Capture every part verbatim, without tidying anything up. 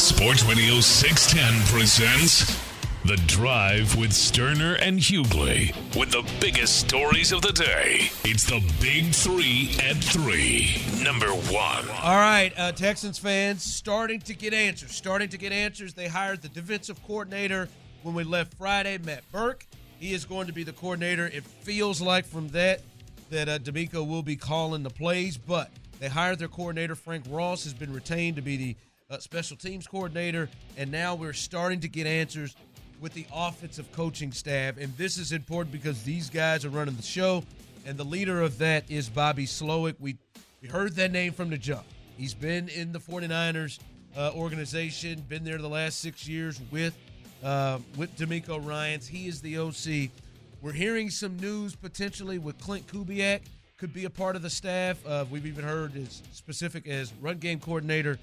Sports Radio six ten presents The Drive with Sterner and Hughley, with the biggest stories of the day. It's the Big Three at three, number one. All right, uh, Texans fans starting to get answers, starting to get answers. They hired the defensive coordinator when we left Friday, Matt Burke. He is going to be the coordinator. It feels like from that that uh, DeMeco will be calling the plays, but they hired their coordinator. Frank Ross has been retained to be the Uh, special teams coordinator, and now we're starting to get answers with the offensive coaching staff. And this is important because these guys are running the show, and the leader of that is Bobby Slowik. We we heard that name from the jump. He's been in the 49ers uh, organization, been there the last six years with, uh, with DeMeco Ryans. He is the O C. We're hearing some news potentially with Clint Kubiak, could be a part of the staff. Uh, we've even heard as specific as run game coordinator.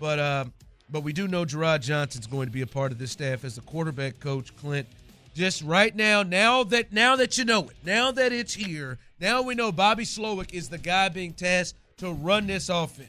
But uh, but we do know Gerard Johnson's going to be a part of this staff as the quarterback coach, Clint. Just right now, now that now that you know it, now that it's here, now we know Bobby Slowik is the guy being tasked to run this offense.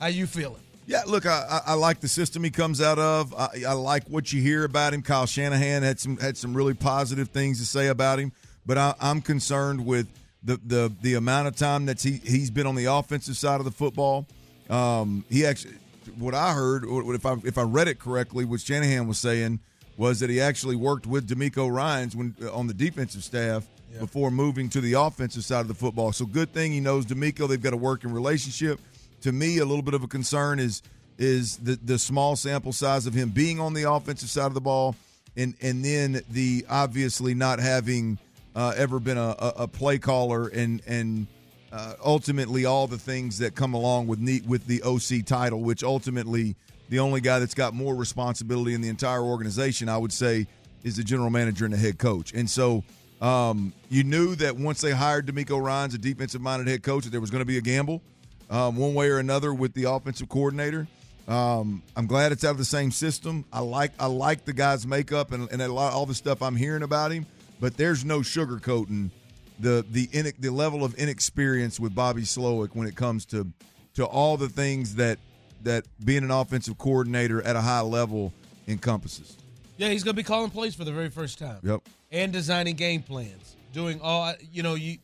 How you feeling? Yeah, look, I, I, I like the system he comes out of. I, I like what you hear about him. Kyle Shanahan had some had some really positive things to say about him. But I, I'm concerned with the the the amount of time that he he's been on the offensive side of the football. Um, he actually, what I heard, if I if I read it correctly, what Shanahan was saying was that he actually worked with DeMeco Ryans when uh, on the defensive staff yeah. before moving to the offensive side of the football. So good thing he knows DeMeco. They've got a working relationship. To me, a little bit of a concern is is the the small sample size of him being on the offensive side of the ball, and and then the obviously not having uh, ever been a, a, a play caller and and. Uh, ultimately, all the things that come along with neat with the O C title, which ultimately the only guy that's got more responsibility in the entire organization, I would say, is the general manager and the head coach. And so um, you knew that once they hired DeMeco Ryans, a defensive-minded head coach, that there was going to be a gamble um, one way or another with the offensive coordinator. Um, I'm glad it's out of the same system. I like I like the guy's makeup and, and a lot, all the stuff I'm hearing about him, but there's no sugarcoating the the in, the level of inexperience with Bobby Slowik when it comes to to all the things that that being an offensive coordinator at a high level encompasses. Yeah, he's going to be calling plays for the very first time. Yep. And designing game plans, doing all you know. You,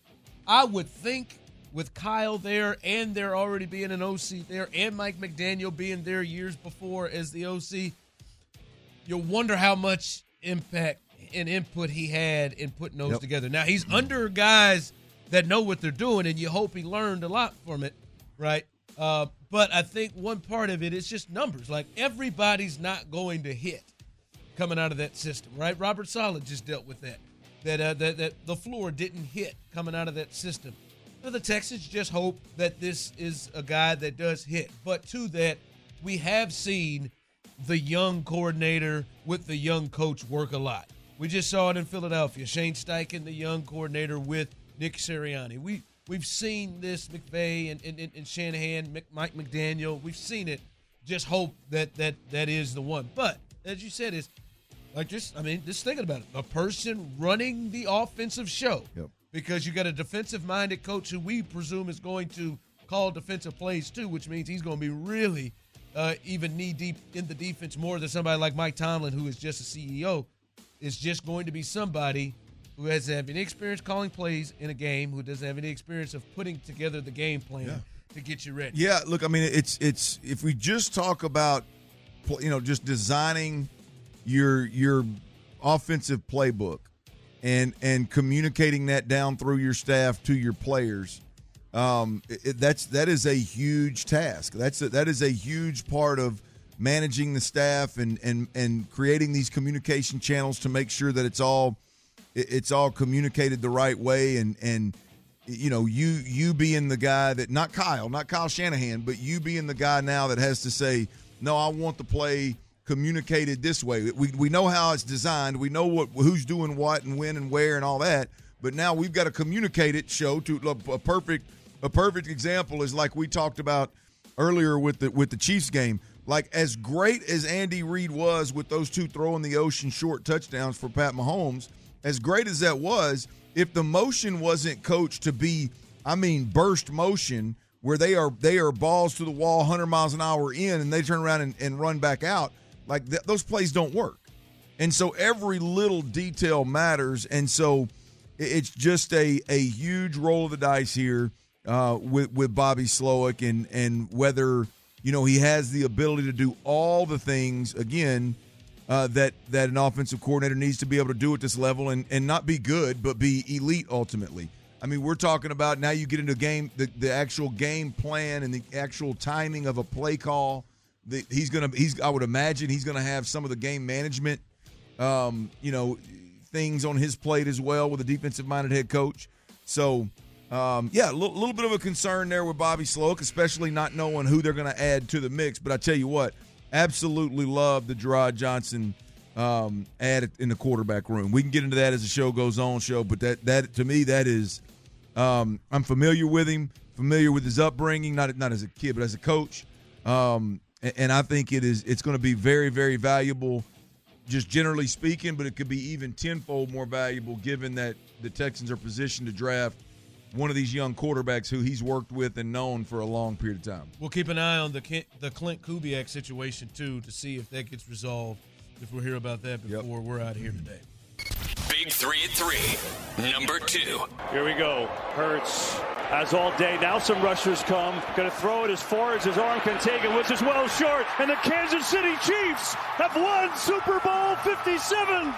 I would think with Kyle there and there already being an O C there and Mike McDaniel being there years before as the O C, you'll wonder how much impact and input he had in putting those yep. together. Now, he's under guys that know what they're doing, and you hope he learned a lot from it, right? Uh, but I think one part of it is just numbers. Like, everybody's not going to hit coming out of that system, right? Robert Saleh just dealt with that, that, uh, that, that the floor didn't hit coming out of that system. So the Texans just hope that this is a guy that does hit. But to that, we have seen the young coordinator with the young coach work a lot. We just saw it in Philadelphia. Shane Steichen, the young coordinator with Nick Sirianni. We, we've seen this, McVay and, and, and Shanahan, Mike McDaniel. We've seen it. Just hope that that, that is the one. But, as you said, it's like just, I mean, just thinking about it. A person running the offensive show. Yep. Because you got a defensive-minded coach who we presume is going to call defensive plays too, which means he's going to be really uh, even knee-deep in the defense more than somebody like Mike Tomlin, who is just a C E O. It's just going to be somebody who doesn't have any experience calling plays in a game, who doesn't have any experience of putting together the game plan yeah. to get you ready. Yeah, look, I mean, it's it's if we just talk about you know, just designing your your offensive playbook and and communicating that down through your staff to your players. Um, it, that's that is a huge task. That's a, that is a huge part of managing the staff and and and creating these communication channels to make sure that it's all it's all communicated the right way. And and you know, you you being the guy that not Kyle, not Kyle Shanahan, but you being the guy now that has to say, no, I want the play communicated this way. We we know how it's designed. We know what who's doing what and when and where and all that. But now we've got to communicate it. Show to a perfect. A perfect example is like we talked about earlier with the with the Chiefs game. Like, as great as Andy Reid was with those two throwing the ocean short touchdowns for Pat Mahomes, as great as that was, if the motion wasn't coached to be, I mean, burst motion where they are they are balls to the wall, one hundred miles an hour in, and they turn around and, and run back out, like th- those plays don't work. And so every little detail matters. And so it's just a a huge roll of the dice here. Uh, with with Bobby Slowik and and whether, you know, he has the ability to do all the things again uh, that that an offensive coordinator needs to be able to do at this level and and not be good but be elite ultimately. I mean, we're talking about now you get into game the, the actual game plan and the actual timing of a play call. The, he's gonna he's I would imagine he's gonna have some of the game management um, you know things on his plate as well with a defensive minded head coach. So. Um, yeah, a little, little bit of a concern there with Bobby Slowik, especially not knowing who they're going to add to the mix. But I tell you what, absolutely love the Gerard Johnson um, add in the quarterback room. We can get into that as the show goes on, show. But that that to me, that is, um, I'm familiar with him, familiar with his upbringing, not not as a kid, but as a coach. Um, and, and I think it is it's going to be very, very valuable, just generally speaking. But it could be even tenfold more valuable given that the Texans are positioned to draft one of these young quarterbacks who he's worked with and known for a long period of time. We'll keep an eye on the the Clint Kubiak situation, too, to see if that gets resolved, if we'll hear about that before yep. we're out of here today. Big three at three, number two. Here we go. Hurts has all day. Now some rushers come. Going to throw it as far as his arm can take it, which is well short. And the Kansas City Chiefs have won Super Bowl fifty-seven.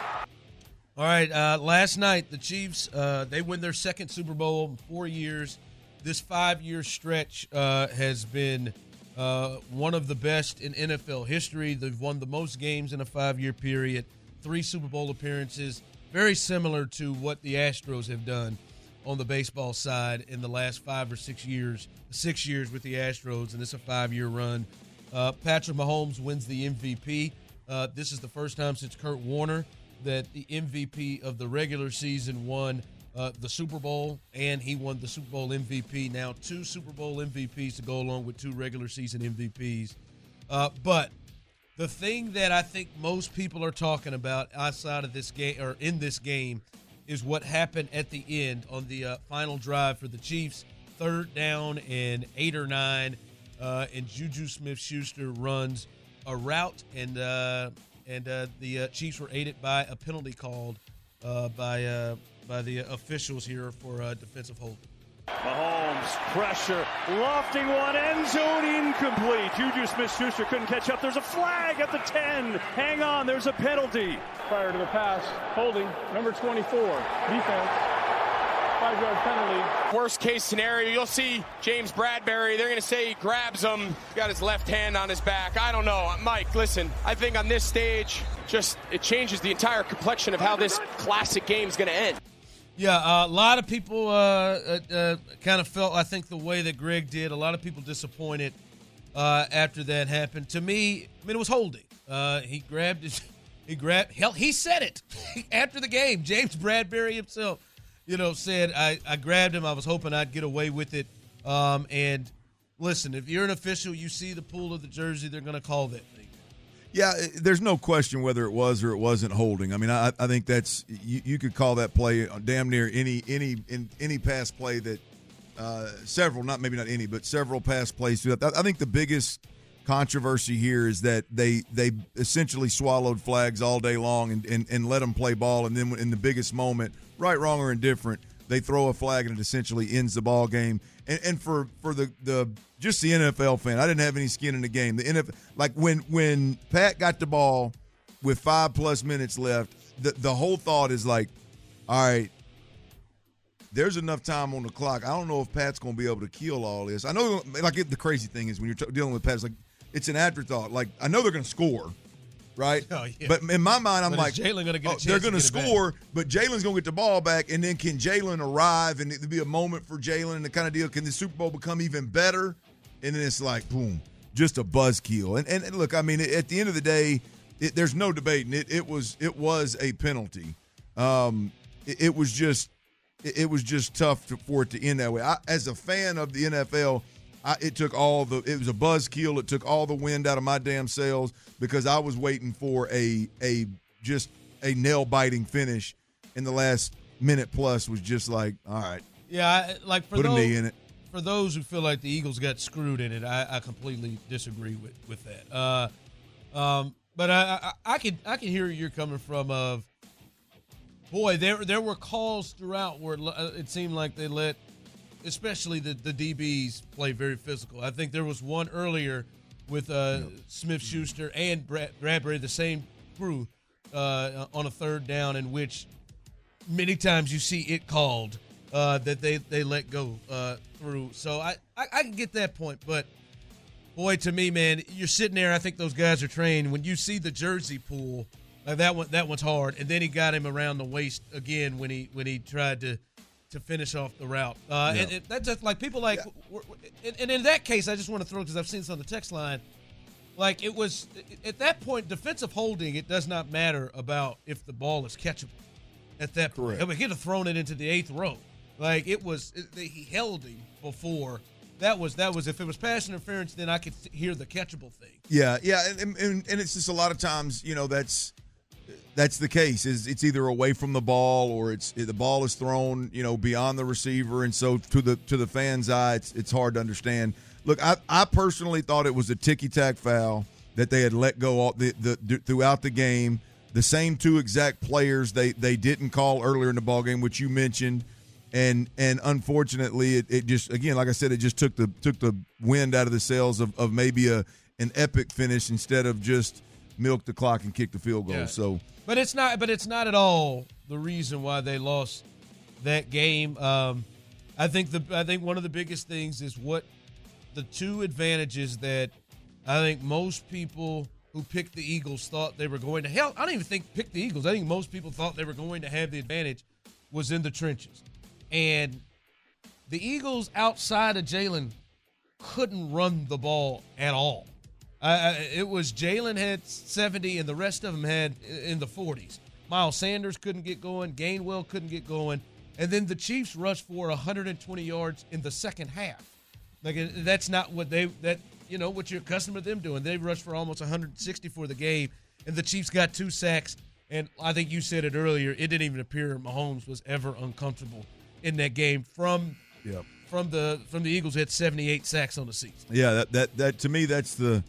All right, uh, last night, the Chiefs, uh, they win their second Super Bowl in four years. This five-year stretch uh, has been uh, one of the best in N F L history. They've won the most games in a five-year period, three Super Bowl appearances, very similar to what the Astros have done on the baseball side in the last five or six years, six years with the Astros, and it's a five-year run. Uh, Patrick Mahomes wins the M V P. Uh, this is the first time since Kurt Warner that the M V P of the regular season won uh, the Super Bowl, and he won the Super Bowl M V P. Now two Super Bowl M V Ps to go along with two regular season M V Ps. Uh, but the thing that I think most people are talking about outside of this game or in this game is what happened at the end on the uh, final drive for the Chiefs, third down and eight or nine, uh, and Juju Smith-Schuster runs a route and uh, – And uh, the uh, Chiefs were aided by a penalty called uh, by uh, by the officials here for uh, defensive holding. Mahomes, pressure, lofting one, end zone incomplete. Juju Smith-Schuster couldn't catch up. There's a flag at the ten. Hang on, there's a penalty. Prior to the pass, holding, number twenty-four, defense, five-yard penalty. Worst case scenario, you'll see James Bradbury. They're going to say he grabs him. He's got his left hand on his back. I don't know. Mike, listen, I think on this stage, just it changes the entire complexion of how this classic game is going to end. Yeah, uh, a lot of people uh, uh, kind of felt, I think, the way that Greg did. A lot of people disappointed uh, after that happened. To me, I mean, it was holding. Uh, he grabbed his – he grabbed – hell, he said it after the game. James Bradbury himself. You know, said, I, I grabbed him. I was hoping I'd get away with it. Um, and, listen, if you're an official, you see the pull of the jersey, they're going to call that thing. Yeah, there's no question whether it was or it wasn't holding. I mean, I, I think that's you, – you could call that play damn near any any in, any pass play that uh, – several, not maybe not any, but several pass plays throughout. I think the biggest controversy here is that they they essentially swallowed flags all day long and, and, and let them play ball, and then in the biggest moment – right, wrong, or indifferent, they throw a flag and it essentially ends the ball game. And, and for for the, the just the N F L fan, I didn't have any skin in the game. The N F L, like when when Pat got the ball with five plus minutes left, the the whole thought is like, all right, there's enough time on the clock. I don't know if Pat's going to be able to kill all this. I know, like, it, the crazy thing is when you're t- dealing with Pat, it's like, it's an afterthought. Like, I know they're going to score, right? Oh, yeah. But in my mind, I'm but like, Jalen gonna get oh, they're going to score, but Jalen's going to get the ball back, and then can Jalen arrive, and it'll be a moment for Jalen and the kind of deal. Can the Super Bowl become even better? And then it's like, boom, just a buzzkill. And, and look, I mean, at the end of the day, it, there's no debating it. It was it was a penalty. Um, it, it was just it, it was just tough to, for it to end that way. I, as a fan of the N F L, I, it took all the it was a buzzkill. It took all the wind out of my damn sails because I was waiting for a a just a nail biting finish, and the last minute plus was just like, all right, yeah, I, like for put those, a knee in it. For those who feel like the Eagles got screwed in it, I, I completely disagree with with that. Uh, um. But I, I I can I can hear where you're coming from. Of boy, there there were calls throughout where it seemed like they let, especially the, the D Bs play very physical. I think there was one earlier with uh, yep. Smith-Schuster and Brad, Bradbury, the same crew, uh, on a third down in which many times you see it called uh, that they, they let go uh, through. So I, I, I can get that point, but. Boy, to me, man, you're sitting there. I think those guys are trained. When you see the jersey pull, like that one, that one's hard. And then he got him around the waist again when he when he tried to, to finish off the route. Uh, yeah. and, and that's just like people like. Yeah. And, and in that case, I just want to throw because I've seen this on the text line. Like it was at that point, defensive holding. It does not matter about if the ball is catchable. At that point, I mean, he'd have thrown it into the eighth row. Like it was, it, he held him before. That was that was if it was pass interference, then I could th- hear the catchable thing. Yeah, yeah, and, and and it's just a lot of times, you know, that's that's the case. Is it's either away from the ball or it's the ball is thrown, you know, beyond the receiver, and so to the to the fan's eye, it's it's hard to understand. Look, I I personally thought it was a ticky tack foul that they had let go all the, the, the throughout the game. The same two exact players they they didn't call earlier in the ball game, which you mentioned. And and unfortunately, it, it just, again, like I said, it just took the took the wind out of the sails of, of maybe a an epic finish instead of just milk the clock and kick the field goal. Yeah. So, but it's not but it's not at all the reason why they lost that game. Um, I think the I think one of the biggest things is what the two advantages that I think most people who picked the Eagles thought they were going to hell. I don't even think picked the Eagles. I think most people thought they were going to have the advantage was in the trenches. And the Eagles outside of Jalen couldn't run the ball at all. Uh, it was Jalen had seventy and the rest of them had in the forties. Miles Sanders couldn't get going. Gainwell couldn't get going. And then the Chiefs rushed for one hundred twenty yards in the second half. Like that's not what they that you know what you're accustomed to them doing. They rushed for almost one hundred sixty for the game, and the Chiefs got two sacks. And I think you said it earlier. It didn't even appear Mahomes was ever uncomfortable in that game from yep. from the from the Eagles had seventy-eight sacks on the season. Yeah, that that, that to me that's the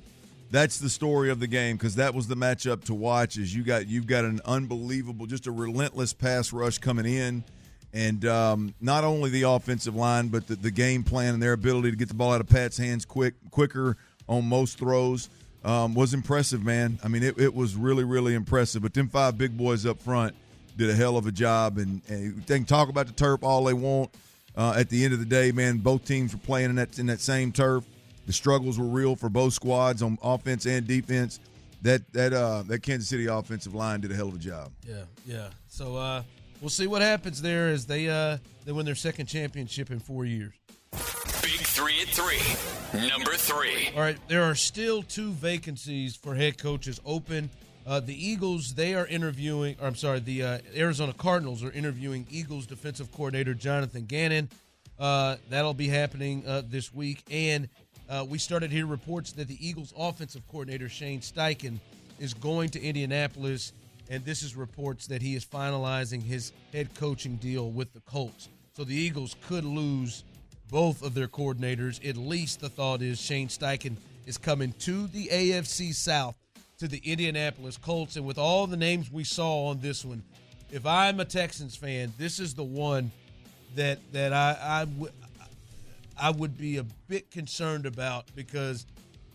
that's the story of the game because that was the matchup to watch. Is you got you've got an unbelievable, just a relentless pass rush coming in, and um, not only the offensive line but the, the game plan and their ability to get the ball out of Pat's hands quick quicker on most throws um, was impressive, man. I mean, it, it was really really impressive. But them five big boys up front did a hell of a job, and, and they can talk about the turf all they want. Uh, at the end of the day, man, both teams were playing in that in that same turf. The struggles were real for both squads on offense and defense. That that uh, that Kansas City offensive line did a hell of a job. Yeah, yeah. So uh, we'll see what happens there as they uh, they win their second championship in four years. Big three at three, number three. All right, there are still two vacancies for head coaches open. Uh, the Eagles, they are interviewing, or I'm sorry, the uh, Arizona Cardinals are interviewing Eagles defensive coordinator Jonathan Gannon. Uh, that'll be happening uh, this week. And uh, we started to hear reports that the Eagles offensive coordinator Shane Steichen is going to Indianapolis, and this is reports that he is finalizing his head coaching deal with the Colts. So the Eagles could lose both of their coordinators. At least the thought is Shane Steichen is coming to the A F C South, to the Indianapolis Colts, and with all the names we saw on this one, if I'm a Texans fan, this is the one that that I I, w- I would be a bit concerned about, because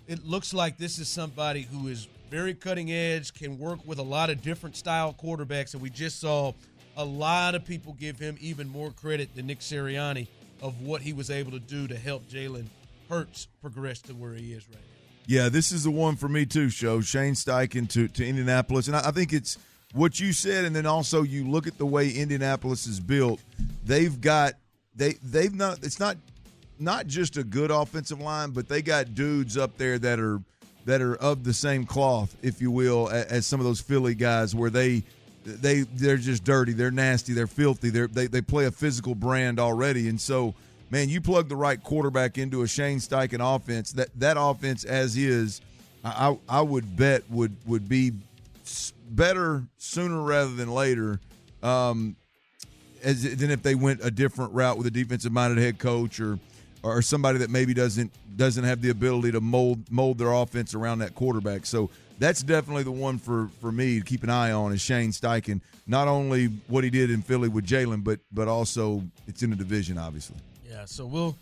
it looks like this is somebody who is very cutting edge, can work with a lot of different style quarterbacks, and we just saw a lot of people give him even more credit than Nick Sirianni of what he was able to do to help Jalen Hurts progress to where he is right now. Yeah, this is the one for me too, Sho. Shane Steichen to, to Indianapolis. And I, I think it's what you said, and then also you look at the way Indianapolis is built. They've got they they've not it's not not just a good offensive line, but they got dudes up there that are that are of the same cloth, if you will, as, as some of those Philly guys, where they they they're just dirty, they're nasty, they're filthy, they're, they they play a physical brand already. And so, man, you plug the right quarterback into a Shane Steichen offense, that that offense as is, I I would bet would would be better sooner rather than later, um, as than if they went a different route with a defensive-minded head coach or or somebody that maybe doesn't doesn't have the ability to mold mold their offense around that quarterback. So that's definitely the one for, for me to keep an eye on, is Shane Steichen. Not only what he did in Philly with Jalen, but but also it's in the division, obviously. Yeah, so we'll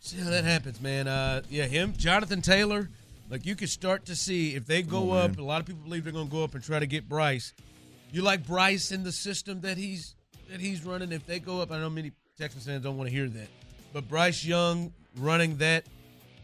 see how that happens, man. Uh, yeah, him, Jonathan Taylor, like you could start to see if they go oh, up. A lot of people believe they're going to go up and try to get Bryce. You like Bryce in the system that he's that he's running. If they go up, I know many Texans fans don't want to hear that, but Bryce Young running that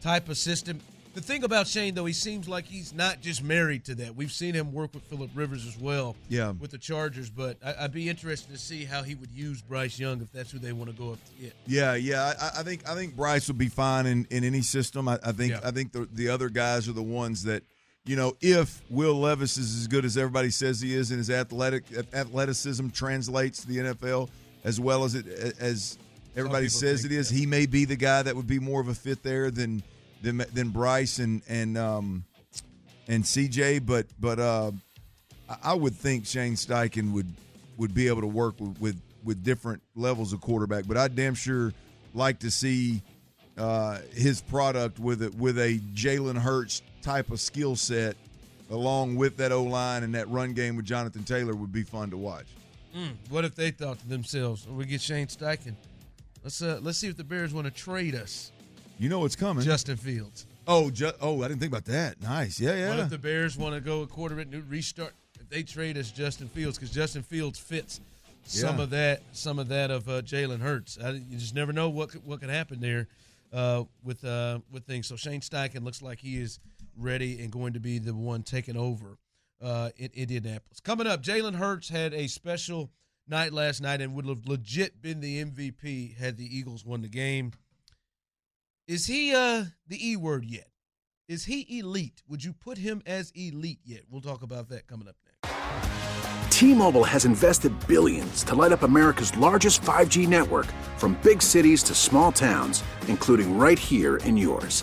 type of system. The thing about Shane, though, he seems like he's not just married to that. We've seen him work with Phillip Rivers as well, yeah, with the Chargers. But I, I'd be interested to see how he would use Bryce Young if that's who they want to go up to get. Yeah, yeah. I, I think I think Bryce would be fine in, in any system. I, I think yeah. I think the, the other guys are the ones that, you know, if Will Levis is as good as everybody says he is, and his athletic athleticism translates to the N F L as well as it as everybody says it is, that. He may be the guy that would be more of a fit there than. Than, than Bryce and and um, and C J, but but uh, I would think Shane Steichen would, would be able to work with, with, with different levels of quarterback. But I damn sure like to see uh, his product with a, with a Jalen Hurts type of skill set, along with that O line and that run game with Jonathan Taylor would be fun to watch. Mm, what if they thought to themselves, "We get Shane Steichen. Let's uh, let's see if the Bears want to trade us." You know what's coming. Justin Fields. Oh, ju- oh! I didn't think about that. Nice. Yeah, yeah. What if the Bears want to go a quarter and restart? If they trade us Justin Fields, because Justin Fields fits yeah. some of that, some of that of uh, Jalen Hurts. I, you just never know what what could happen there uh, with uh, with things. So Shane Steichen looks like he is ready and going to be the one taking over uh, in Indianapolis. Coming up, Jalen Hurts had a special night last night and would have legit been the M V P had the Eagles won the game. Is he uh, the E word yet? Is he elite? Would you put him as elite yet? We'll talk about that coming up next. T-Mobile has invested billions to light up America's largest five G network, from big cities to small towns, including right here in yours.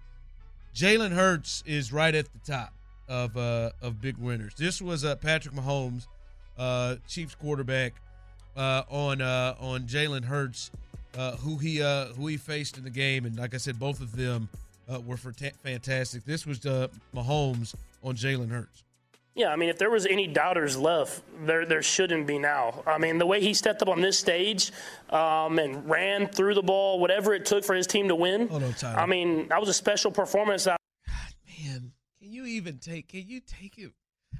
Jalen Hurts is right at the top of uh, of big winners. This was uh, Patrick Mahomes, uh, Chiefs quarterback, uh, on uh, on Jalen Hurts, uh, who he uh, who he faced in the game, and like I said, both of them uh, were for t- fantastic. This was uh, Mahomes on Jalen Hurts. Yeah, I mean, if there was any doubters left, there there shouldn't be now. I mean, the way he stepped up on this stage um, and ran through the ball, whatever it took for his team to win. Hold on, Tyler. I mean, that was a special performance. God, man, can you even take? Can you take it?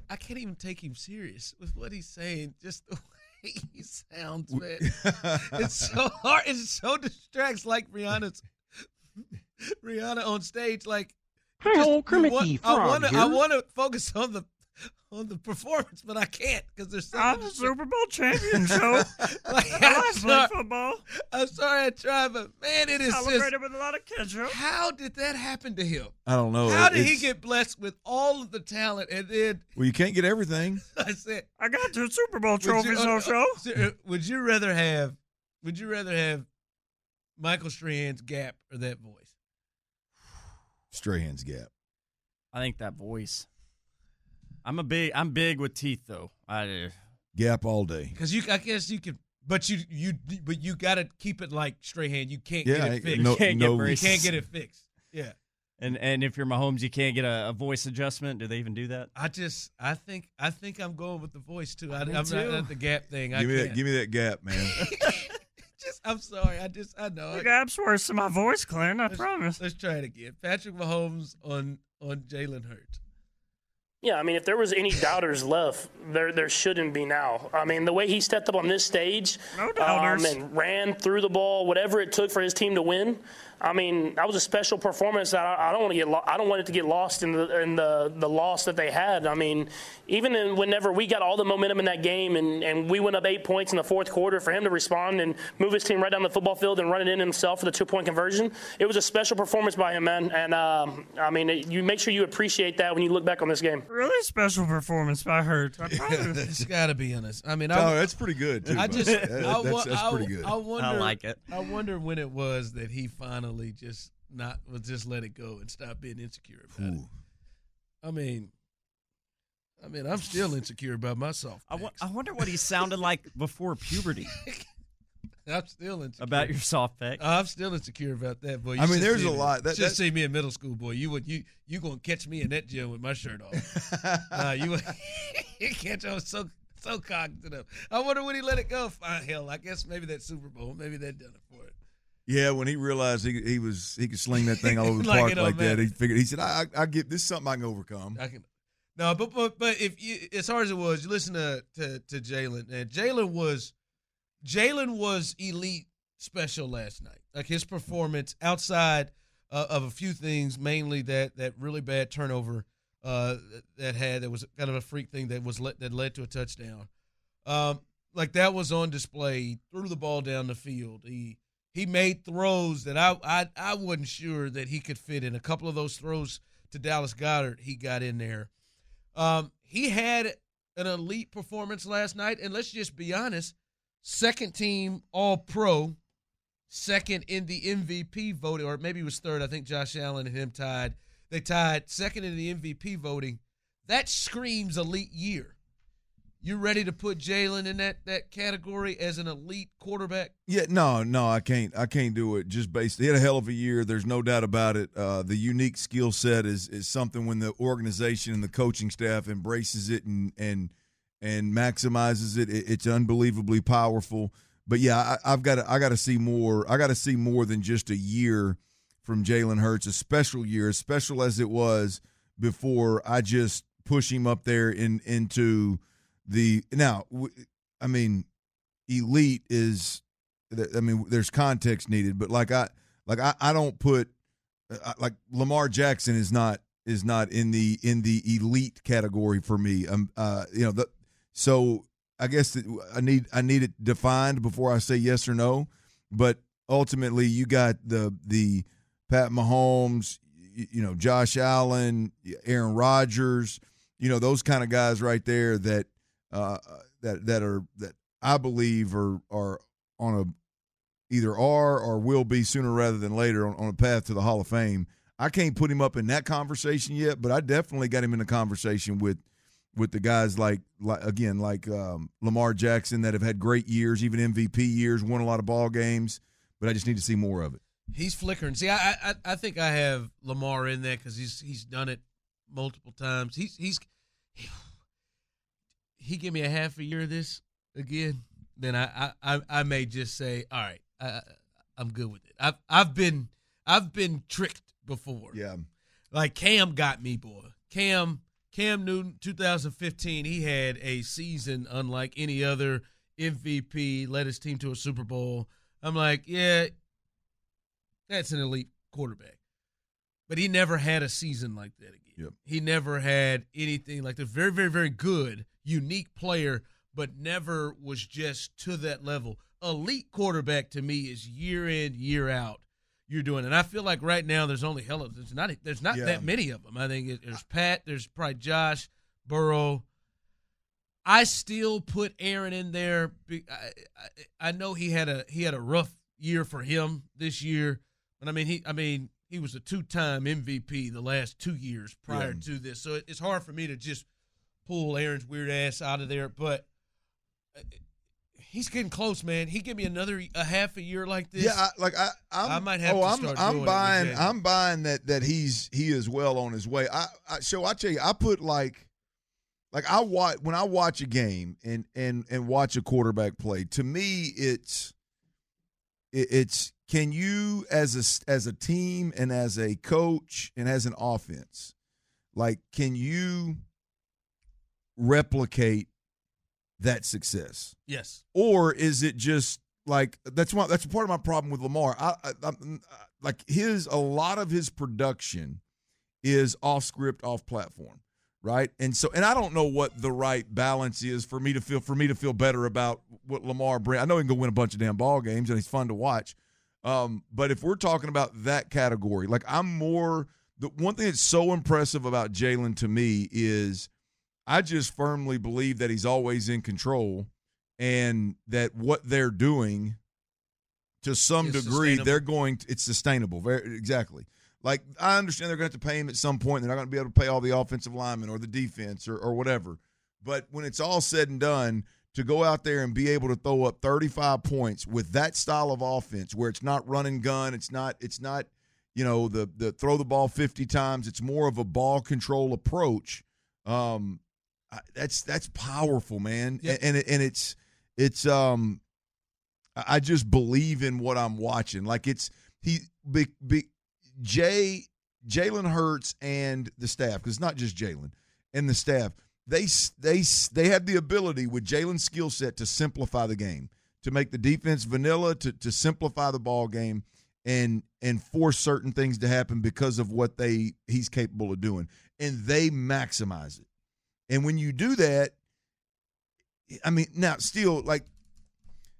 I can't even take him serious with what he's saying. Just the way he sounds, man. It's so hard. It so distracts. Like Rihanna's Rihanna on stage, like. Hi, old Kermit the Frog. I want to focus on the. on the performance, but I can't because there's so I'm much. A Super Bowl champion, so like, I play football. I'm sorry I tried, but man, it is celebrated just, with a lot of ketchup. How did that happen to him? I don't know. How it, did he get blessed with all of the talent and then? Well, you can't get everything. I said I got two Super Bowl trophies on show. Would you rather have? Would you rather have Michael Strahan's gap or that voice? Strahan's gap. I think that voice. I'm a big. I'm big with teeth, though. I do. Gap all day. Because you, I guess you could, but you, you, but you got to keep it like Strahan. You can't yeah, get it fixed. No, you can't, no, get you can't get it fixed. Yeah. And and if you're Mahomes, you can't get a, a voice adjustment. Do they even do that? I just, I think, I think I'm going with the voice too. I, I I'm too. not at the gap thing. Give I me can't. that. Give me that gap, man. just, I'm sorry. I just, I know. The gap's worse than my voice, Clint. I let's, promise. Let's try it again. Patrick Mahomes on on Jalen Hurts. Yeah, I mean, if there was any doubters left, there there shouldn't be now. I mean, the way he stepped up on this stage no doubters. um, and ran through the ball, whatever it took for his team to win. I mean, that was a special performance that I, I don't want to get. Lo- I don't want it to get lost in the in the, the loss that they had. I mean, even in, whenever we got all the momentum in that game and, and we went up eight points in the fourth quarter, for him to respond and move his team right down the football field and run it in himself for the two point conversion, it was a special performance by him, man. And um, I mean, it, you make sure you appreciate that when you look back on this game. Really special performance by Hurts. It's got to be honest. I mean, no, I, that's pretty good. Too, I just, that, I, that's, that's I, pretty good. I wonder. I like it. I wonder when it was that he finally. Just not, just let it go and stop being insecure about Ooh. it. I mean, I mean, I'm still insecure about myself. I, w- I wonder what he sounded like before puberty. I'm still insecure about your soft pecs. I'm still insecure about that, boy. You I mean, there's a me, lot. That, just that, see me in middle school, boy. You would you you gonna catch me in that gym with my shirt off? uh, you would, you catch I was so so cognizant of. I wonder when he let it go. Fine, hell, I guess maybe that Super Bowl, maybe that done it for it. Yeah, when he realized he he was he could sling that thing all over the like park like matter. that, he figured he said, "I I, I get this is something I can overcome." I can, no, but but but if you, as hard as it was, you listen to to, to Jalen. And Jalen was Jalen was elite special last night. Like his performance outside uh, of a few things, mainly that, that really bad turnover uh, that had that was kind of a freak thing that was let, that led to a touchdown. Um, like that was on display. He threw the ball down the field. He He made throws that I, I I wasn't sure that he could fit in. A couple of those throws to Dallas Goedert, he got in there. Um, he had an elite performance last night, and let's just be honest, second team All-Pro, second in the M V P voting, or maybe it was third. I think Josh Allen and him tied. They tied second in the M V P voting. That screams elite year. You ready to put Jalen in that, that category as an elite quarterback? Yeah, no, no, I can't. I can't do it. Just based, he had a hell of a year. There's no doubt about it. Uh, the unique skill set is is something when the organization and the coaching staff embraces it and and and maximizes it. it it's unbelievably powerful. But yeah, I, I've got I got to see more. I got to see more than just a year from Jalen Hurts. A special year, as special as it was before. I just push him up there in into. The now, I mean, elite is. I mean, there's context needed, but like I, like I, I don't put, like Lamar Jackson is not is not in the in the elite category for me. Um, uh, you know, the, so I guess that I need I need it defined before I say yes or no. But ultimately, you got the the Pat Mahomes, you, you know, Josh Allen, Aaron Rodgers, you know, those kind of guys right there that uh, that that are that I believe are are on a either are or will be sooner rather than later on, on a path to the Hall of Fame. I can't put him up in that conversation yet, but I definitely got him in the conversation with with the guys like, like again, like um, Lamar Jackson that have had great years, even M V P years, won a lot of ball games, but I just need to see more of it. He's flickering. See, I I, I think I have Lamar in there because he's he's done it multiple times. He's he's he, he give me a half a year of this again, then I I, I may just say, all right, I, I'm good with it. I've I've been I've been tricked before. Yeah. Like Cam got me, boy. Cam Cam Newton, two thousand fifteen, he had a season unlike any other. M V P, led his team to a Super Bowl. I'm like, yeah, that's an elite quarterback. But he never had a season like that again. Yep. He never had anything like that. Very, very, very good, unique player, but never was just to that level. Elite quarterback to me is year in, year out. You're doing, and I feel like right now there's only hell of there's not there's not yeah. that many of them. I think there's Pat, there's probably Josh, Burrow. I still put Aaron in there. I, I, I know he had a he had a rough year for him this year, but I mean he I mean he was a two-time M V P the last two years prior yeah. to this, so it's hard for me to just pull Aaron's weird ass out of there. But he's getting close, man. He give me another a half a year like this. Yeah, I, like I, I'm, I might have oh, to I'm, start I'm doing buying, it. I'm buying that that he's he is well on his way. I, I so I tell you, I put like, like I watch when I watch a game and and and watch a quarterback play. To me, it's it, it's can you as a as a team and as a coach and as an offense, like can you replicate that success? Yes. Or is it just like that's one that's part of my problem with Lamar. I, I, I like his a lot of his production is off script, off platform, right? And so and I don't know what the right balance is for me to feel for me to feel better about what Lamar brings. I know he can go win a bunch of damn ball games and he's fun to watch. Um, but if we're talking about that category, like I'm more the one thing that's so impressive about Jalen to me is I just firmly believe that he's always in control and that what they're doing to some it's degree, they're going to, it's sustainable. Very, exactly. Like I understand they're going to have to pay him at some point. They're not going to be able to pay all the offensive linemen or the defense or, or whatever. But when it's all said and done, to go out there and be able to throw up thirty-five points with that style of offense where it's not run and gun, it's not, it's not, you know, the, the throw the ball fifty times. It's more of a ball control approach. Um, I, that's that's powerful, man, yep. and and, it, and it's it's um, I just believe in what I'm watching. Like it's he, be, be, Jay, Jalen Hurts and the staff, because it's not just Jalen and the staff. They they they have the ability with Jalen's skill set to simplify the game, to make the defense vanilla, to to simplify the ball game, and and force certain things to happen because of what they he's capable of doing, and they maximize it. And when you do that, I mean, now still, like,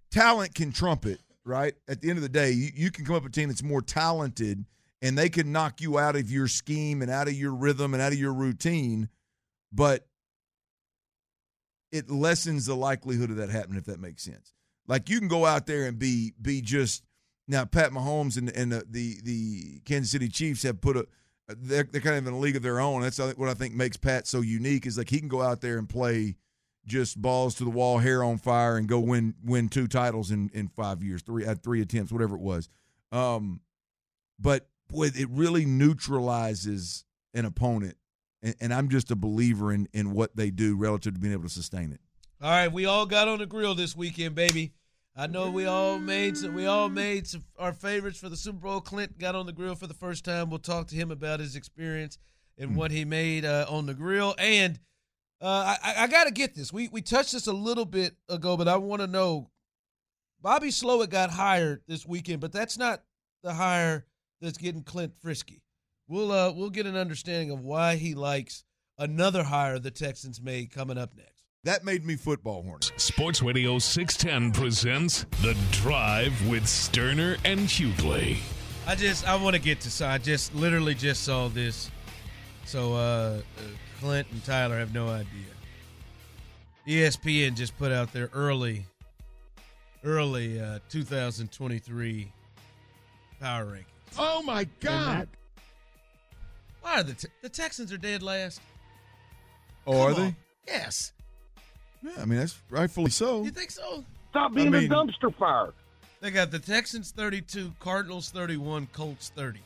talent can trump it, right? At the end of the day, you, you can come up with a team that's more talented, and they can knock you out of your scheme and out of your rhythm and out of your routine, but it lessens the likelihood of that happening, if that makes sense. Like, you can go out there and be be just – now, Pat Mahomes and, and the, the, the Kansas City Chiefs have put a – They're, they're kind of in a league of their own. That's what I think makes Pat so unique is like he can go out there and play just balls to the wall, hair on fire, and go win win two titles in, in five years, three at three attempts, whatever it was. Um, but boy, it really neutralizes an opponent, and, and I'm just a believer in in what they do relative to being able to sustain it. All right, we all got on the grill this weekend, baby. I know we all made some, we all made some, our favorites for the Super Bowl. Clint got on the grill for the first time. We'll talk to him about his experience and mm. what he made uh, on the grill. And uh, I, I got to get this. We we touched this a little bit ago, but I want to know. Bobby Slowik got hired this weekend, but that's not the hire that's getting Clint frisky. We'll uh, we'll get an understanding of why he likes another hire the Texans made coming up next. That made me football horny. Sports Radio six ten presents The Drive with Sterner and Hughley. I just I want to get to so I just literally just saw this. So uh, Clint and Tyler have no idea. E S P N just put out their early, early uh, two thousand twenty-three power rankings. Oh, my God. Why are the te- the Texans are dead last? Oh, Come are on. They? Yes. Yeah, I mean, that's rightfully so. You think so? Stop being I mean, a dumpster fire. They got the Texans thirty-two, Cardinals thirty-one, Colts thirty.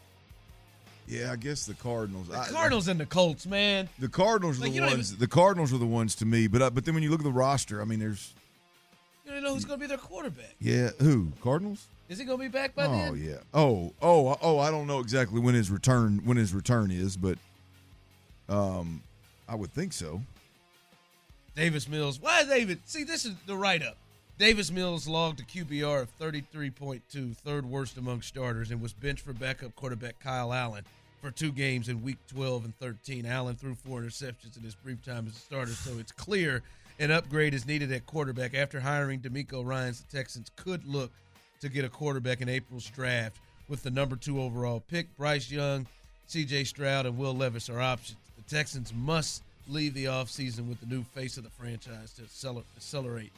Yeah, I guess the Cardinals. The Cardinals I, I, and the Colts, man. The Cardinals are like, the ones. Even, the Cardinals are the ones to me. But uh, but then when you look at the roster, I mean, there's. You don't know who's going to be their quarterback. Yeah, who? Cardinals? Is he going to be back by oh, then? Oh yeah. Oh oh oh! I don't know exactly when his return when his return is, but um, I would think so. Davis Mills. Why David? See, this is the write-up. Davis Mills logged a Q B R of thirty-three point two, third worst among starters, and was benched for backup quarterback Kyle Allen for two games in Week twelve and thirteen. Allen threw four interceptions in his brief time as a starter, so it's clear an upgrade is needed at quarterback. After hiring DeMeco Ryans, the Texans could look to get a quarterback in April's draft with the number two overall pick. Bryce Young, C J Stroud, and Will Levis are options. The Texans must leave the offseason with the new face of the franchise to accelerate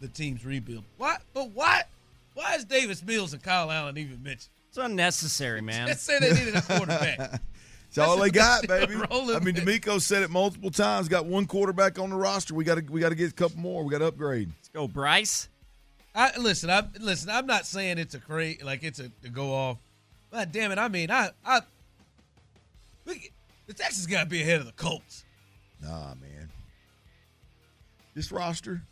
the team's rebuild. Why? But why? Why is Davis Mills and Kyle Allen even mentioned? It's unnecessary, man. Let's say they needed a quarterback. It's That's all they got, baby. I mean, DeMeco said it multiple times. Got one quarterback on the roster. We got to. We got to get a couple more. We got to upgrade. Let's go, Bryce. I listen. I listen. I'm not saying it's a great. Like it's a to go off. God damn it. I mean, I. I we, the Texans got to be ahead of the Colts. Nah, man. This roster.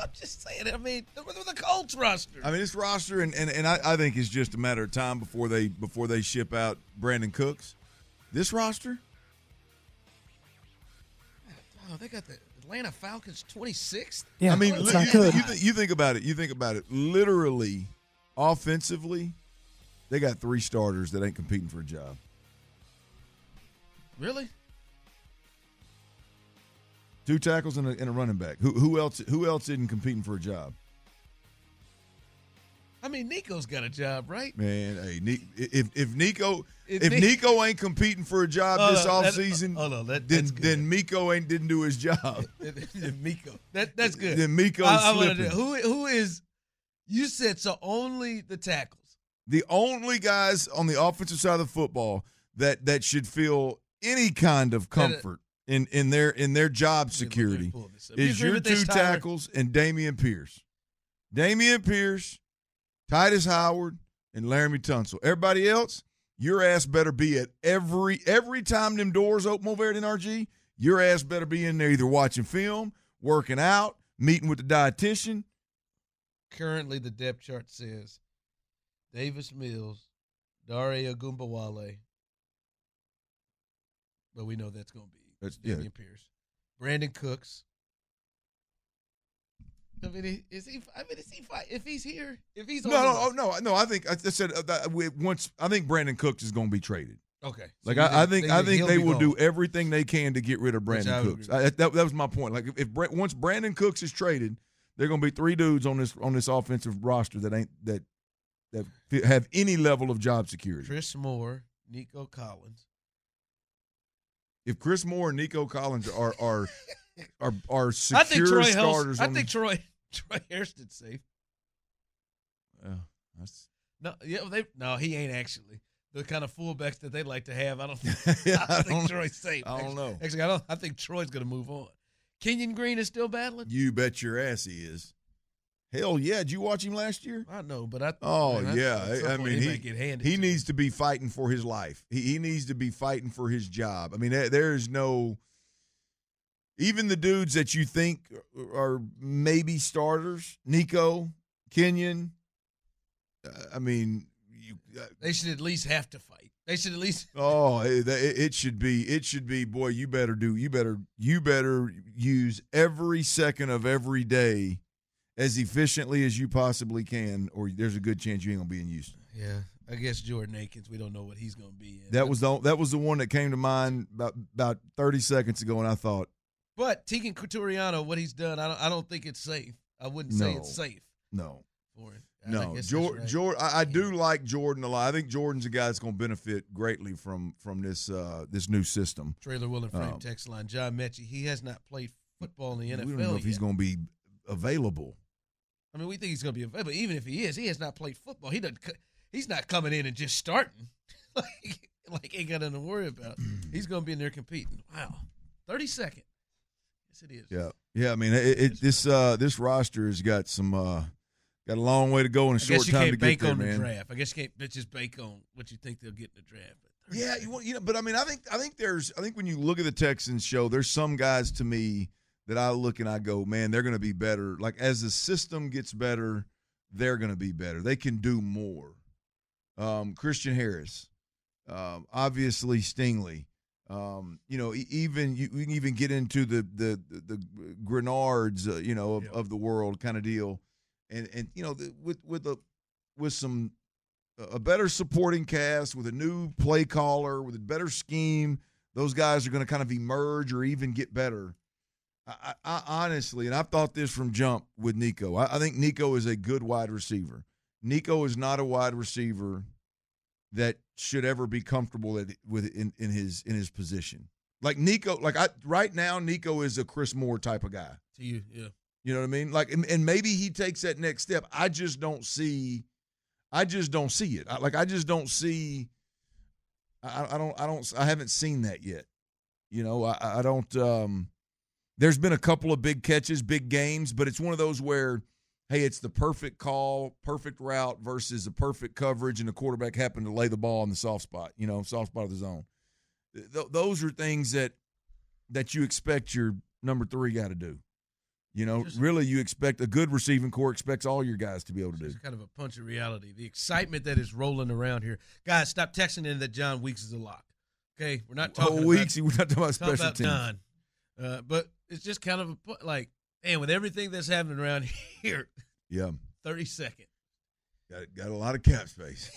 I'm just saying, I mean, the, the Colts roster. I mean, this roster, and, and, and I, I think it's just a matter of time before they before they ship out Brandon Cooks. This roster? Oh, they got the Atlanta Falcons twenty-sixth? Yeah, I mean, it's not good. You, you, you think about it. You think about it. Literally, offensively, they got three starters that ain't competing for a job. Really? Two tackles and a, and a running back. Who who else who else isn't competing for a job? I mean, Nico's got a job, right? Man, hey, if if Nico if, if Nico ain't competing for a job uh, this offseason, uh, uh, that, then good. then Miko ain't didn't do his job. Miko, that that's good. Then Miko's I, I slipping. Who who is? You said so. Only the tackles. The only guys on the offensive side of the football that that should feel any kind of comfort. In, in their in their job security is your two tackles and Damian Pierce. Damian Pierce, Titus Howard, and Laramie Tunsil. Everybody else, your ass better be at every every time them doors open over at N R G, your ass better be in there either watching film, working out, meeting with the dietitian. Currently the depth chart says Davis Mills, Dare Ogunbowale, but we know that's going to be. That's yeah. Pierce, Brandon Cooks. I mean, is he? I mean, is he? If he's here, if he's on no, no, no, no, no. I think I said that once. I think Brandon Cooks is going to be traded. Okay. Like so I, think, I think, I think they will gone. do everything they can to get rid of Brandon Cooks. I, that, that was my point. Like if, if once Brandon Cooks is traded, there are going to be three dudes on this on this offensive roster that ain't that that have any level of job security. Chris Moore, Nico Collins. If Chris Moore and Nico Collins are are are, are secure I think Troy starters, Hels- I think the- Troy Troy Hairston's safe. Yeah, that's no, yeah, they no, he ain't actually the kind of fullbacks that they like to have. I don't, yeah, I don't think I don't, Troy's safe. I don't actually. know. Actually, I don't. I think Troy's going to move on. Kenyon Green is still battling. You bet your ass he is. Hell yeah! Did you watch him last year? I know, but I. Oh man, yeah, I, I mean he he, he to needs him. to be fighting for his life. He he needs to be fighting for his job. I mean, there, there is no. Even the dudes that you think are maybe starters, Nico, Kenyon. Uh, I mean, you. Uh, they should at least have to fight. They should at least. Oh, it, it should be. It should be. Boy, you better do. You better. You better use every second of every day. as efficiently as you possibly can, or there's a good chance you ain't going to be in Houston. Yeah. I guess Jordan Akins, we don't know what he's going to be in. That was the that was the one that came to mind about, about thirty seconds ago, and I thought. But Tegan Couturiano, what he's done, I don't I don't think it's safe. I wouldn't no, say it's safe. No. For it. I no. Jordan. Right. Jordan. I, I do like Jordan a lot. I think Jordan's a guy that's going to benefit greatly from from this uh, this new system. Trailer Will and Frame um, text line. John Mechie, he has not played football in the N F L. We don't know if yet. He's going to be available. I mean, we think he's going to be available. Even if he is, he has not played football. He doesn't. He's not coming in and just starting. like, like, ain't got nothing to worry about. He's going to be in there competing. Wow. thirty-second. Yes, it is. Yeah. Yeah, I mean, it, it, this uh, this roster has got some uh, got a long way to go in a short time to get there, man. I guess you can't bake on the draft. I guess you can't just bake on what you think they'll get in the draft. But yeah, you, you know, but I mean, I think I think there's I think when you look at the Texans show, there's some guys to me that I look and I go, man, they're going to be better. Like as the system gets better, they're going to be better. They can do more. Um, Christian Harris, um, obviously Stingley. Um, you know, even you, you can even get into the the the, the Grenards, uh, you know, of, yeah. of the world kind of deal, and and you know, the, with with a with some a better supporting cast, with a new play caller, with a better scheme, those guys are going to kind of emerge or even get better. I, I, I honestly, and I've thought this from jump with Nico. I, I think Nico is a good wide receiver. Nico is not a wide receiver that should ever be comfortable at, with in, in his in his position. Like Nico, like I right now, Nico is a Chris Moore type of guy. To you, yeah. You know what I mean? Like, and, and maybe he takes that next step. I just don't see, I just don't see it. I, like I just don't see. I, I don't. I don't. I haven't seen that yet. You know, I, I don't. Um, there's been a couple of big catches, big games, but it's one of those where. Hey, it's the perfect call, perfect route versus the perfect coverage, and the quarterback happened to lay the ball in the soft spot, you know, soft spot of the zone. Th- those are things that that you expect your number three guy to do. You know, just, really you expect a good receiving core expects all your guys to be able to do. It's kind of a punch of reality. The excitement that is rolling around here. Guys, stop texting in that John Weeks is a lock. Okay, we're not talking oh, about Weeks. We're not talking about special about teams. Don. Uh, but it's just kind of a – like – man, with everything that's happening around here, yeah, thirty second. Got got a lot of cap space.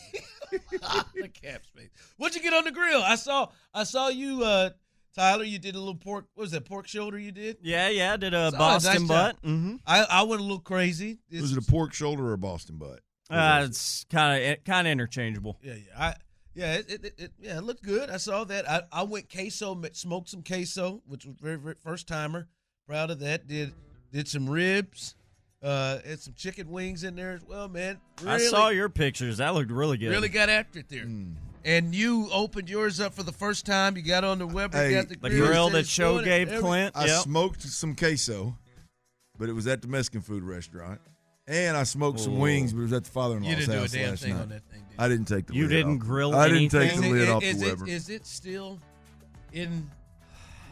a lot of cap space. What'd you get on the grill? I saw I saw you, uh, Tyler. You did a little pork. What was that pork shoulder you did? Yeah, yeah. I did a Boston butt. Mm-hmm. I I went a little crazy. It's, was it a pork shoulder or a Boston butt? Uh, it's kind of kind of interchangeable. Yeah, yeah. I yeah it, it, it yeah it looked good. I saw that. I I went queso, smoked some queso, which was very, very first timer. Proud of that. Did. Did some ribs, uh, and some chicken wings in there as well, man. Really, I saw your pictures. That looked really good. Really got after it there. Mm. And you opened yours up for the first time. You got on the Weber. Hey, got the grill, the grill that Show gave Clint. I yep. smoked some queso, but it was at the Mexican food restaurant. And I smoked Whoa. some wings, but it was at the father-in-law's house last night. You didn't do a damn thing night. on that thing, did you? I didn't take the you lid off. You didn't grill I anything? I didn't take the lid it, off the Weber. Is it still in...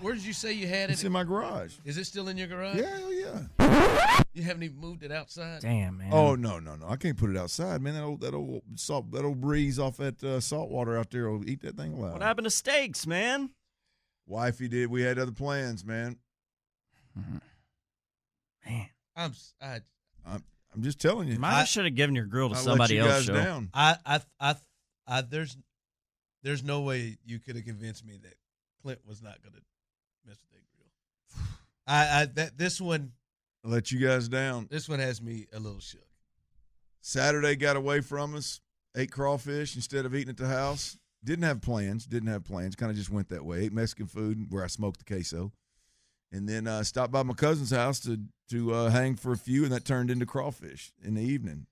Where did you say you had it? It's in my garage. Is it still in your garage? Yeah, hell yeah. You haven't even moved it outside? Damn, man. Oh, no, no, no. I can't put it outside, man. That old that old, salt, that old breeze off that uh, salt water out there will eat that thing alive. What happened to steaks, man? Wifey did. We had other plans, man. Mm-hmm. Man. I'm, I, I'm I'm just telling you. I should have given your grill to I'll somebody else, Joe. Down. I, I, I, I, there's, there's no way you could have convinced me that Clint was not going to. Mister Grill. I, I that this one I'll let you guys down. This one has me a little shook. Saturday got away from us. Ate crawfish instead of eating at the house. Didn't have plans. Didn't have plans. Kind of just went that way. Ate Mexican food where I smoked the queso, and then uh, stopped by my cousin's house to to uh, hang for a few, and that turned into crawfish in the evening.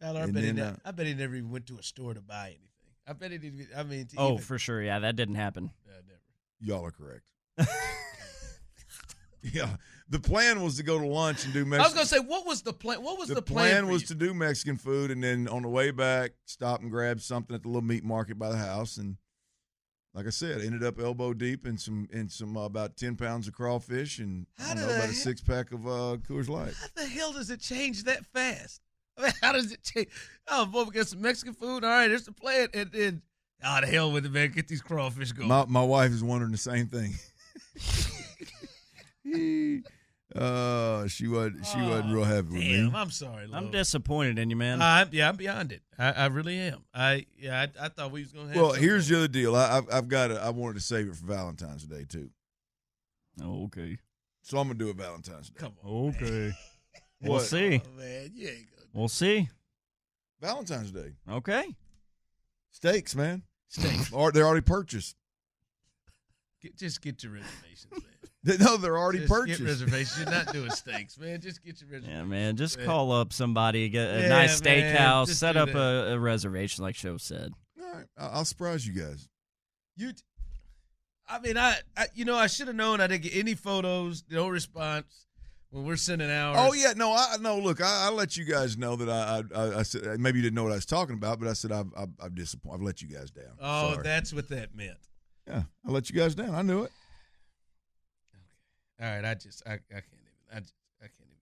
Tyler, I bet, then, he uh, I bet he never even went to a store to buy anything. I bet he didn't. I mean, to oh, even, for sure, yeah, that didn't happen. Uh, never. Y'all are correct. Yeah, the plan was to go to lunch and do Mexican. I was going to say, what was the plan? What was the, the plan? The plan was you? to do Mexican food, and then on the way back, stop and grab something at the little meat market by the house. And like I said, ended up elbow deep in some in some uh, about ten pounds of crawfish, and I don't know, about he- a six pack of uh, Coors Light. How the hell does it change that fast? I mean, how does it change? Oh, boy, we got some Mexican food. All right, there's the plan, and then ah, oh, the hell with it, man. Get these crawfish going. My, my wife is wondering the same thing. Oh, uh, she wasn't. She oh, wasn't real happy with damn, me. I'm sorry. Lord. I'm disappointed in you, man. Uh, yeah, I'm beyond it. I, I really am. I yeah. I, I thought we was gonna. Have well, something. Here's the other deal. I, I've, I've got. A, I wanted to save it for Valentine's Day too. Oh, okay. So I'm gonna do it Valentine's Day. Come on. Okay. We'll see. Oh, man, you ain't gonna we'll see. Valentine's Day. Okay. Steaks, man. Steaks. Or they're already purchased. Get, just get your reservations, man. No, they're already just purchased. Get reservations. You're not doing steaks, man. Just get your reservations. Yeah, man. Just man. call up somebody, get a yeah, nice steakhouse, set up a, a reservation, like Show said. All right, I'll surprise you guys. You, t- I mean, I, I, you know, I should have known. I didn't get any photos, no response when we're sending ours. Oh yeah, no, I no. Look, I, I let you guys know that I, I, I said maybe you didn't know what I was talking about, but I said I've, I've, I've disappointed. I've let you guys down. Oh, Sorry. That's what that meant. Yeah, I let you guys down. I knew it. All right, I just I, I can't even I just, I can't even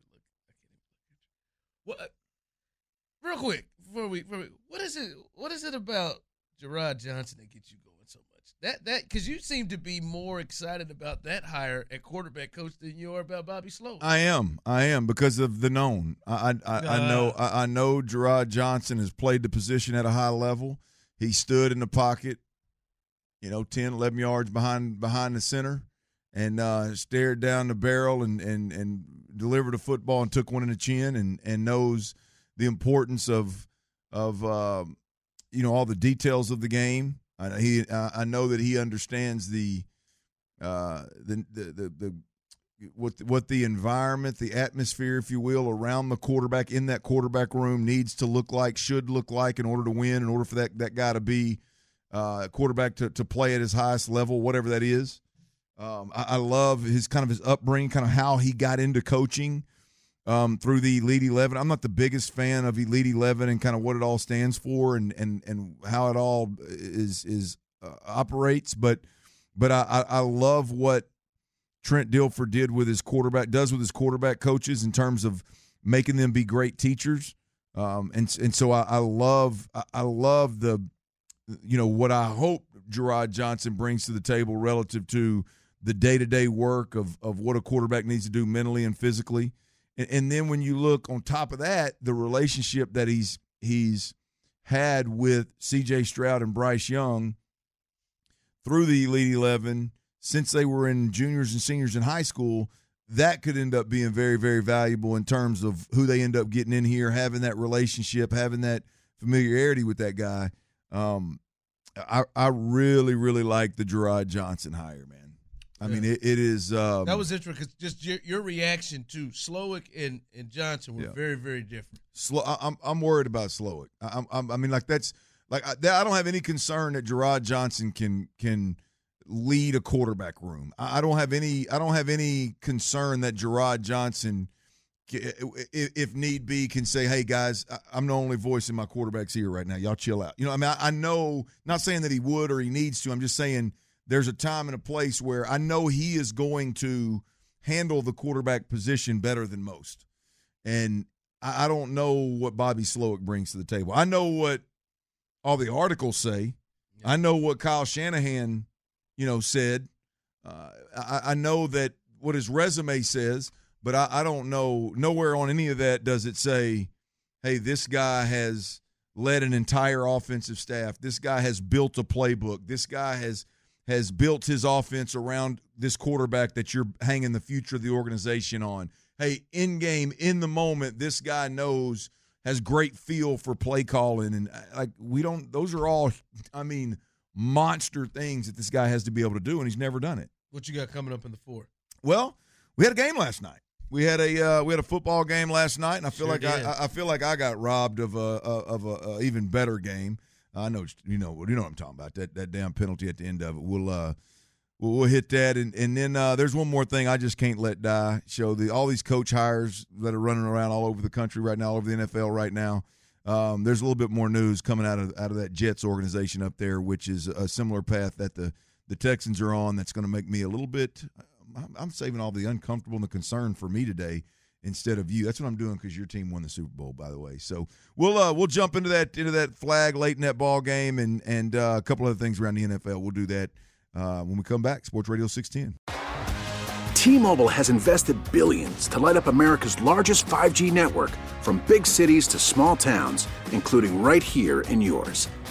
look I can't even look at you. What? Real quick before we, before we what is it what is it about Gerard Johnson that gets you going so much? That that because you seem to be more excited about that hire at quarterback coach than you are about Bobby Slowik. I am I am because of the known. I I, I, uh, I know I, I know Gerard Johnson has played the position at a high level. He stood in the pocket, you know, ten, eleven yards behind behind the center. And uh, stared down the barrel and, and, and delivered a football and took one in the chin and, and knows the importance of of uh, you know all the details of the game. I, he I know that he understands the uh, the, the the the what what the environment, the atmosphere, if you will, around the quarterback in that quarterback room needs to look like, should look like in order to win, in order for that that guy to be uh, quarterback to to play at his highest level, whatever that is. Um, I, I love his kind of his upbringing, kind of how he got into coaching um, through the Elite eleven. I'm not the biggest fan of Elite eleven and kind of what it all stands for and and, and how it all is is uh, operates, but but I, I love what Trent Dilfer did with his quarterback, does with his quarterback coaches in terms of making them be great teachers, um, and and so I, I love I, I love the you know what I hope Gerard Johnson brings to the table relative to the day-to-day work of of what a quarterback needs to do mentally and physically. And, and then when you look on top of that, the relationship that he's he's had with C J Stroud and Bryce Young through the Elite eleven since they were in juniors and seniors in high school, that could end up being very, very valuable in terms of who they end up getting in here, having that relationship, having that familiarity with that guy. Um, I, I really, really like the Gerard Johnson hire, man. I yeah. mean, it, it is. Um, that was interesting because just your, your reaction to Slowik and, and Johnson were yeah. very, very different. Slow, I, I'm I'm worried about Slowik. I, I'm I mean, like that's like I, that, I don't have any concern that Gerard Johnson can can lead a quarterback room. I, I don't have any. I don't have any concern that Gerard Johnson, can, if, if need be, can say, "Hey guys, I, I'm the only voice in my quarterback's ear right now. Y'all chill out." You know, I mean, I, I know. Not saying that he would or he needs to. I'm just saying. There's a time and a place where I know he is going to handle the quarterback position better than most. And I don't know what Bobby Slowik brings to the table. I know what all the articles say. Yeah. I know what Kyle Shanahan, you know, said. Uh, I, I know that what his resume says, but I, I don't know. Nowhere on any of that does it say, hey, this guy has led an entire offensive staff. This guy has built a playbook. This guy has – has built his offense around this quarterback that you're hanging the future of the organization on. Hey, in game, in the moment, this guy knows, has great feel for play calling. And, like, we don't – those are all, I mean, monster things that this guy has to be able to do, and he's never done it. What you got coming up in the four? Well, we had a game last night. We had a uh, we had a football game last night, and I feel sure like I, I feel like I got robbed of a of a, of a even better game. I know you know you know what I'm talking about, that that damn penalty at the end of it. We'll uh we'll, we'll hit that and and then uh, there's one more thing I just can't let die. Show the all these coach hires that are running around all over the country right now, all over the N F L right now. Um, there's a little bit more news coming out of out of that Jets organization up there, which is a similar path that the the Texans are on. That's going to make me a little bit. I'm, I'm saving all the uncomfortable and the concern for me today. Instead of you, that's what I'm doing because your team won the Super Bowl, by the way. So we'll uh, we'll jump into that into that flag late in that ball game, and and uh, a couple other things around the N F L. We'll do that uh, when we come back. Sports Radio six ten. T-Mobile has invested billions to light up America's largest five G network, from big cities to small towns, including right here in yours.